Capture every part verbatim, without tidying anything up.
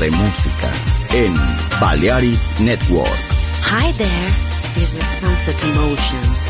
de música en Balearic Network. Hi there, this is Sunset Emotions.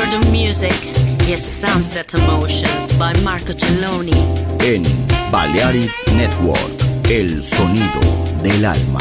world of music is Sunset Emotions by Marco Celloni. En Balearic Network, el sonido del alma.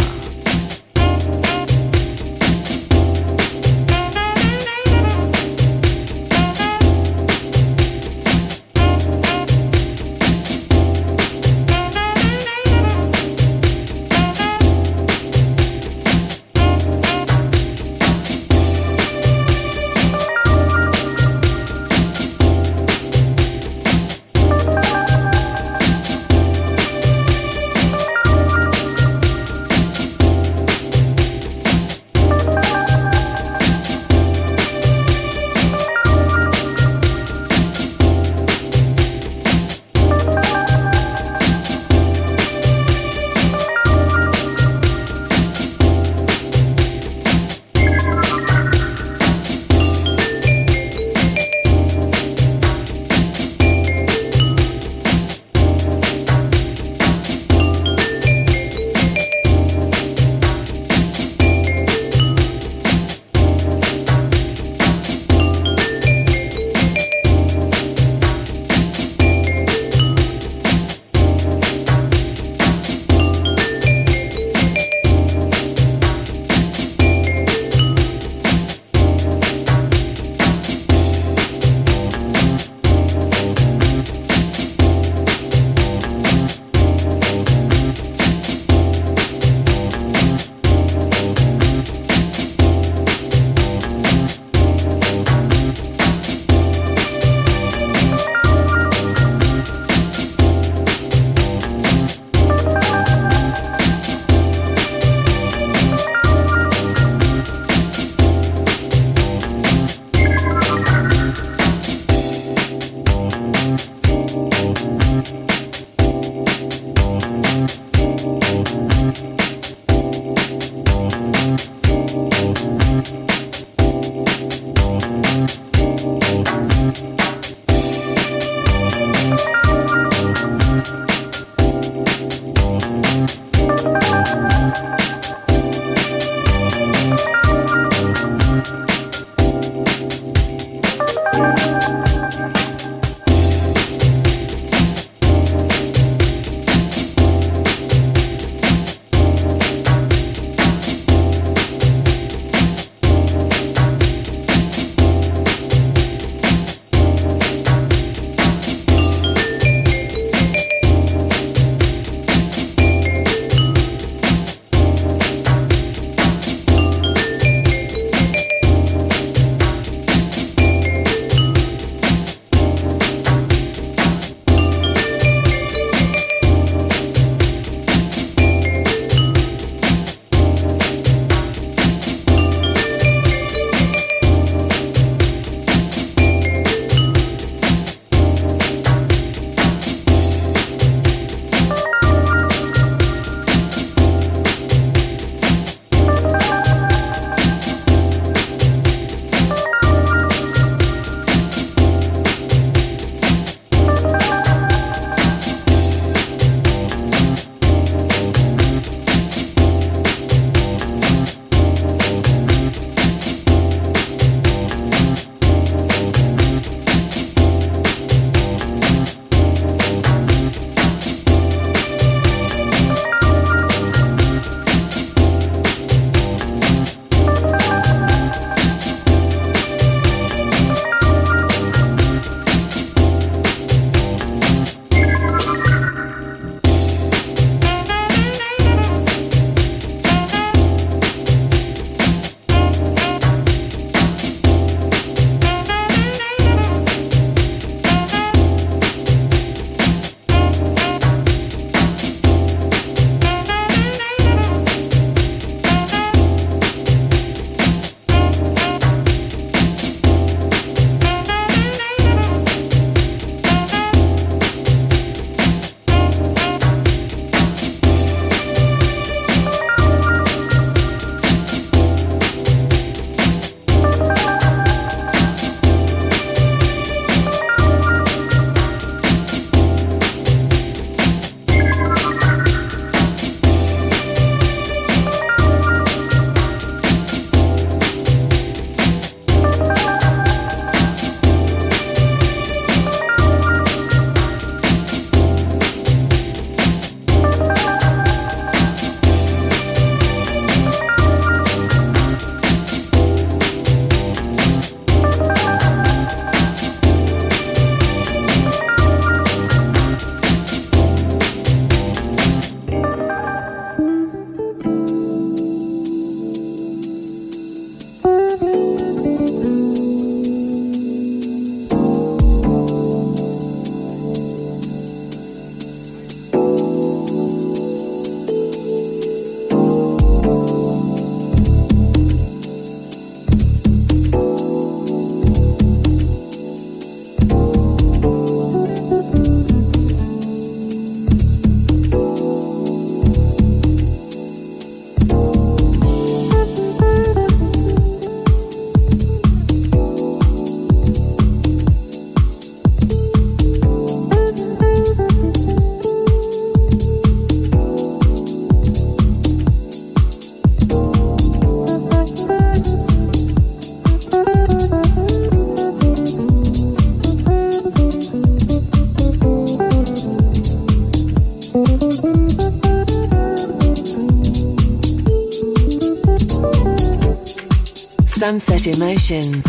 Sunset Emotions.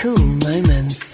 Cool moments.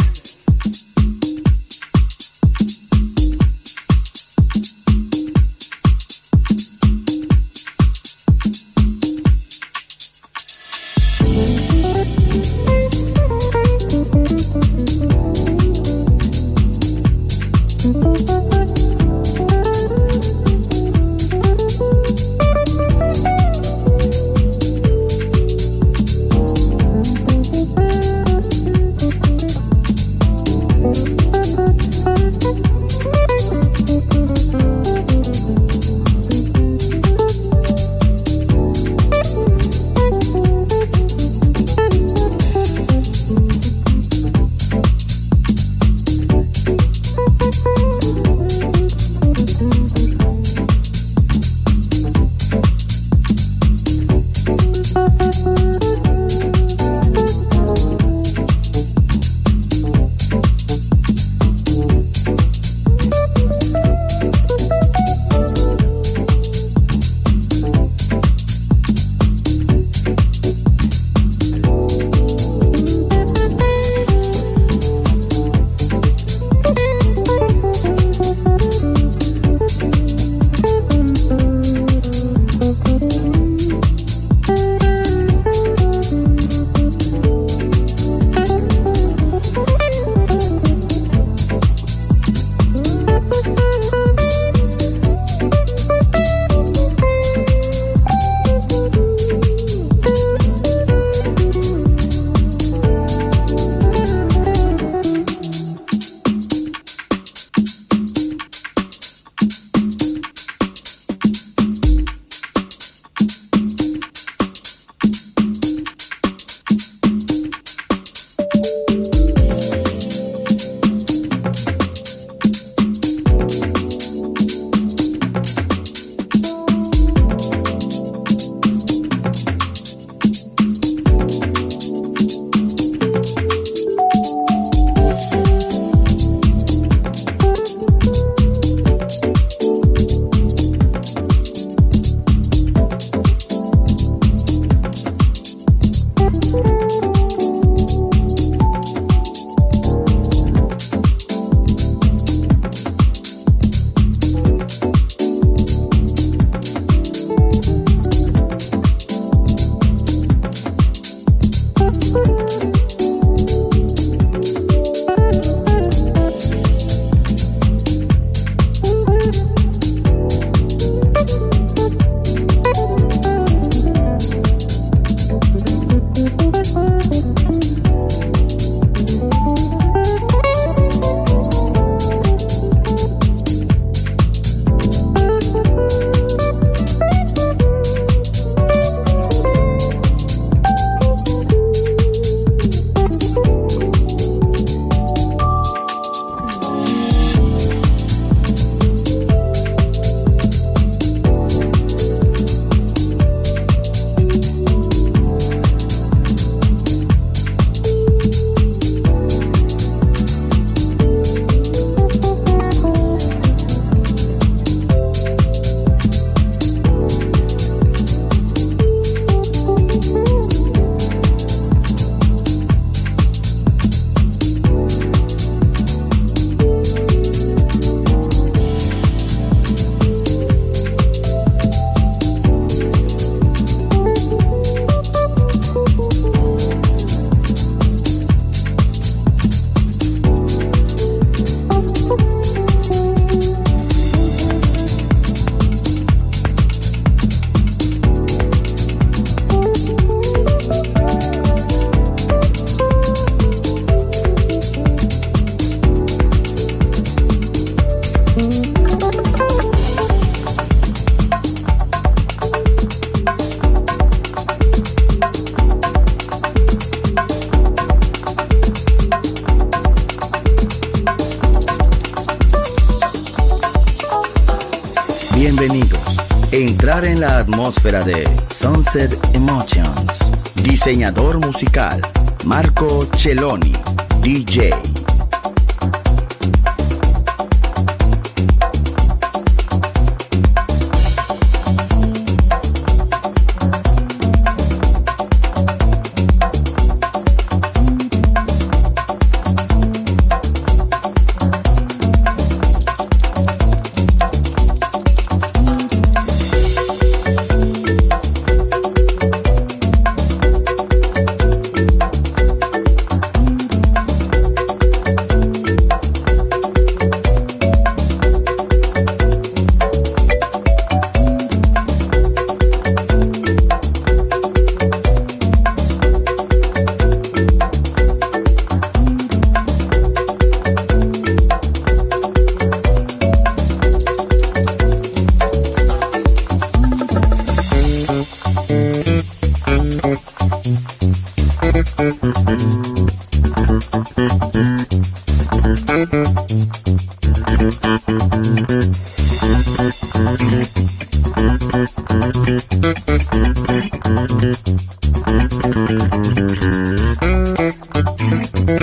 En la atmósfera de Sunset Emotions. Diseñador musical Marco Celloni, D J.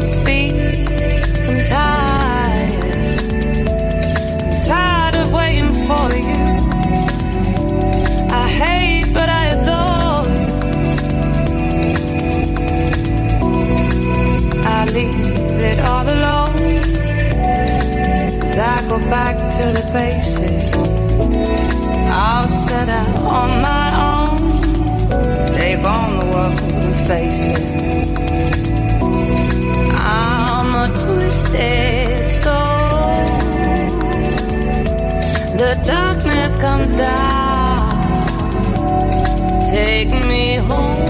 Speak, I'm tired, I'm tired. go back to the basics. I'll set out on my own, take on the world and face it. I'm a twisted soul. The darkness comes down, take me home.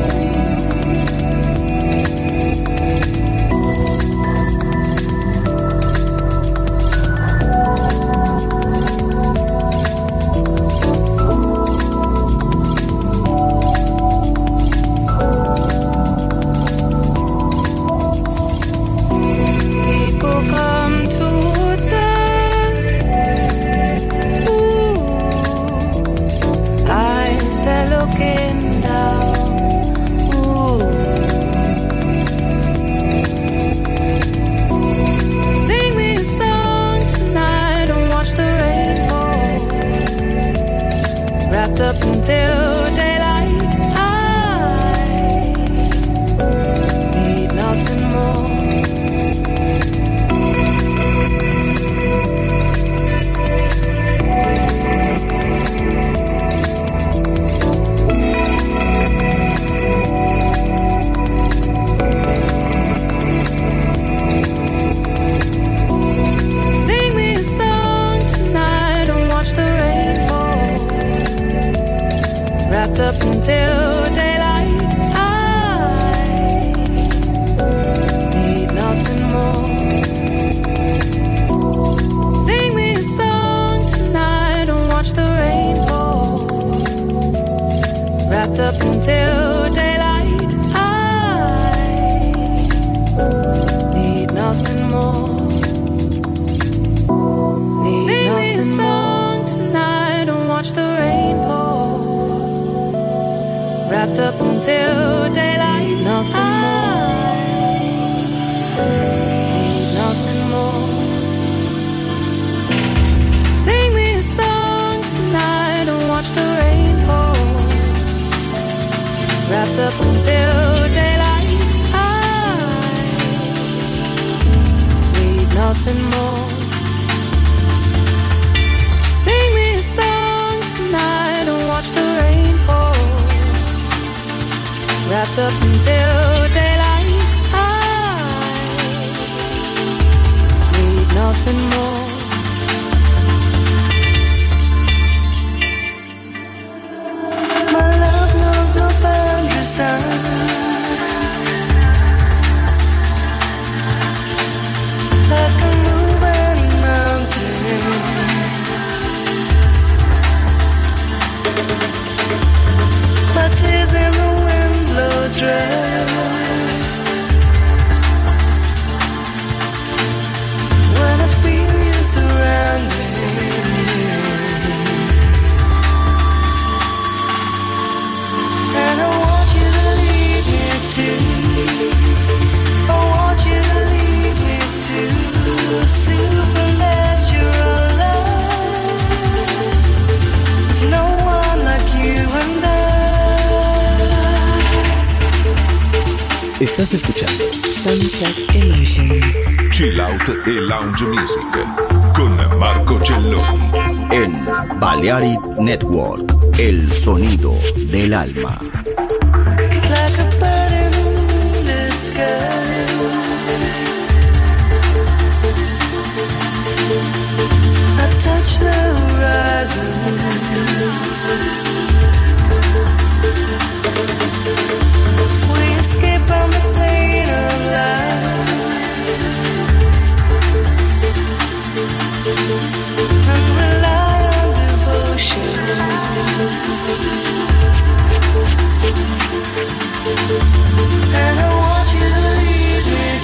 Up until daylight, I need nothing more. Sing me a song tonight and watch the rainbow. Wrapped up until daylight, I need nothing more. Sing me a song tonight and watch the rainbow. Wrapped up until daylight, I need nothing more. Need Sing nothing me a song more. Tonight and watch the rainbow. Wrapped up until daylight, need nothing more. Need nothing more. Sing me a song tonight and watch the rain fall. Wrapped up until daylight, I need nothing more. Sing me a song tonight and watch the rain fall. Wrapped up until daylight, I need nothing more. My love knows no boundaries, I can move any mountain. My tears in the blow dry. When I feel you surrounding me, and I want you to lead me to, I want you to lead me to a supernatural love. There's no one like you and I. Estás escuchando Sunset Emotions, Chill Out e Lounge Music con Marco Celloni en Balearic Network, el sonido del alma. Like a bird in the sky, I touch the horizon. Escape on the plane of life and rely on devotion. And I want you to lead me.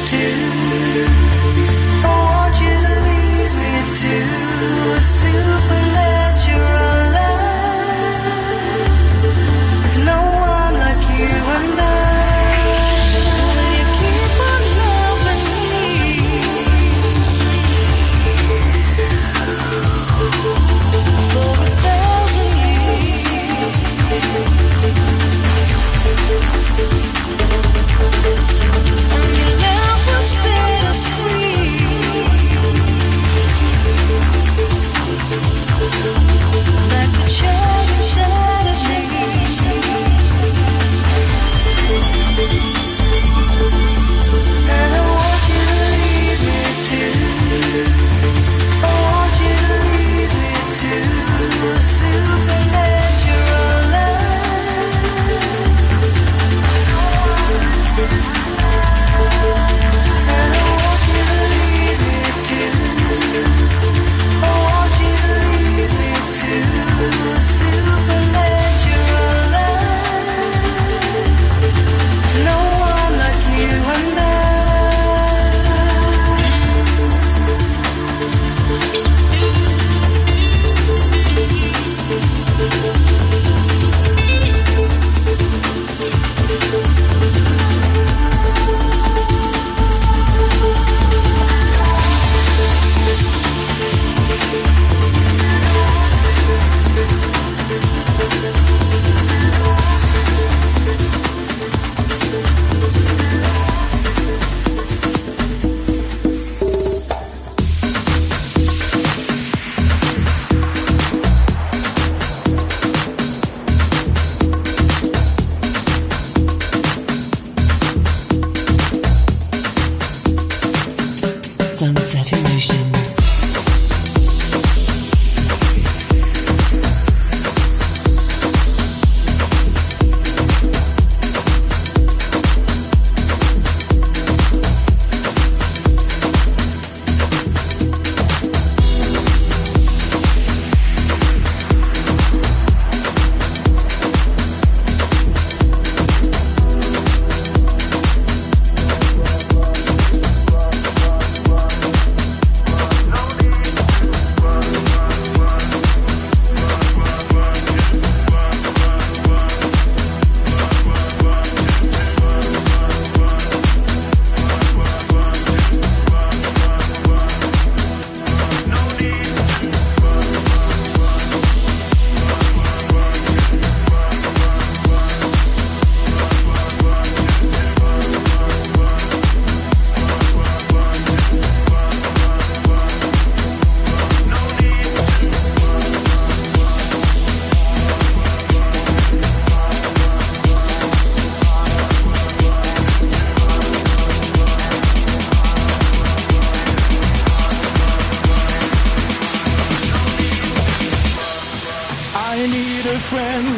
a friend.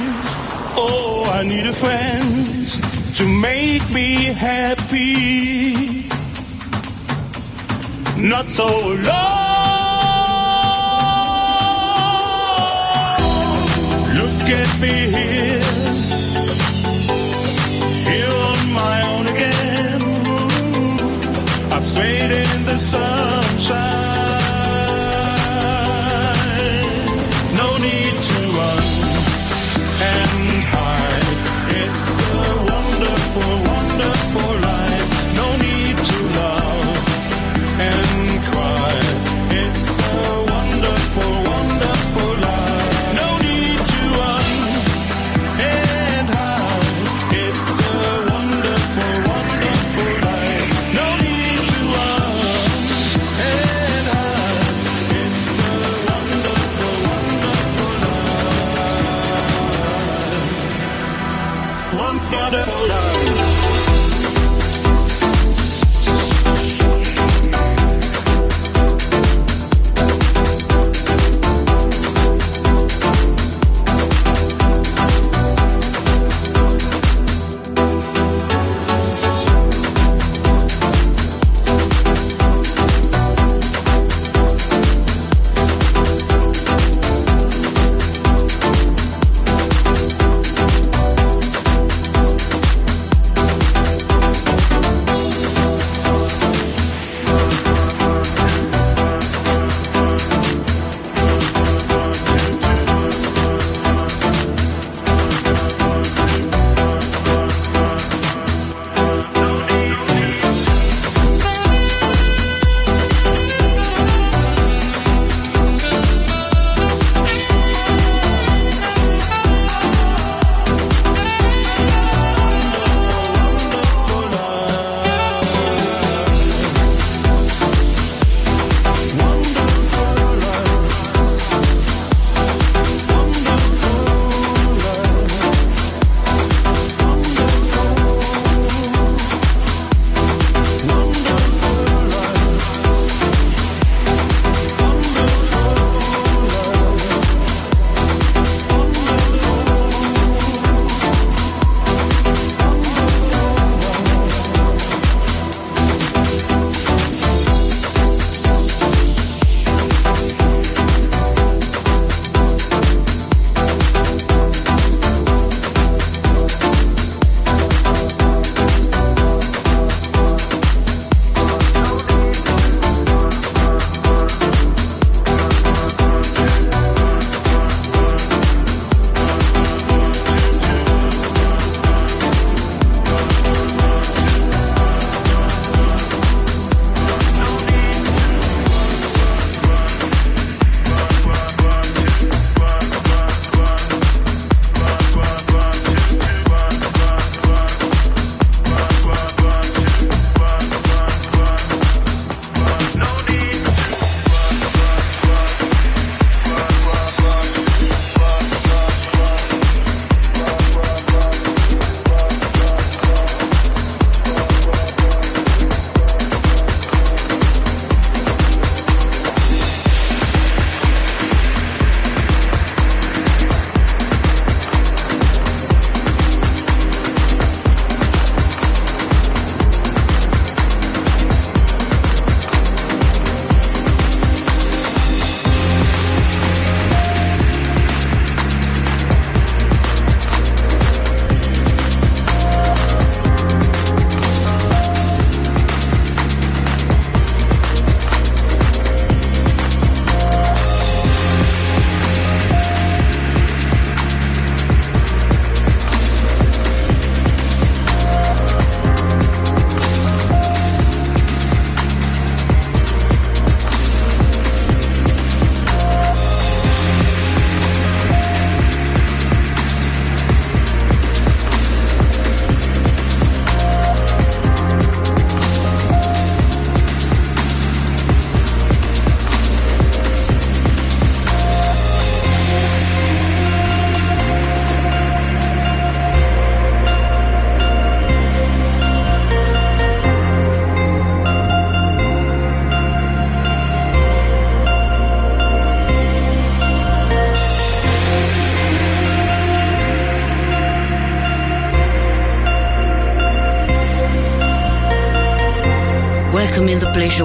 Oh, I need a friend to make me happy. Not so long. Look at me here, here on my own again. I'm straight in the sunshine. In the pleasure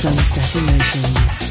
Sunset Emotions.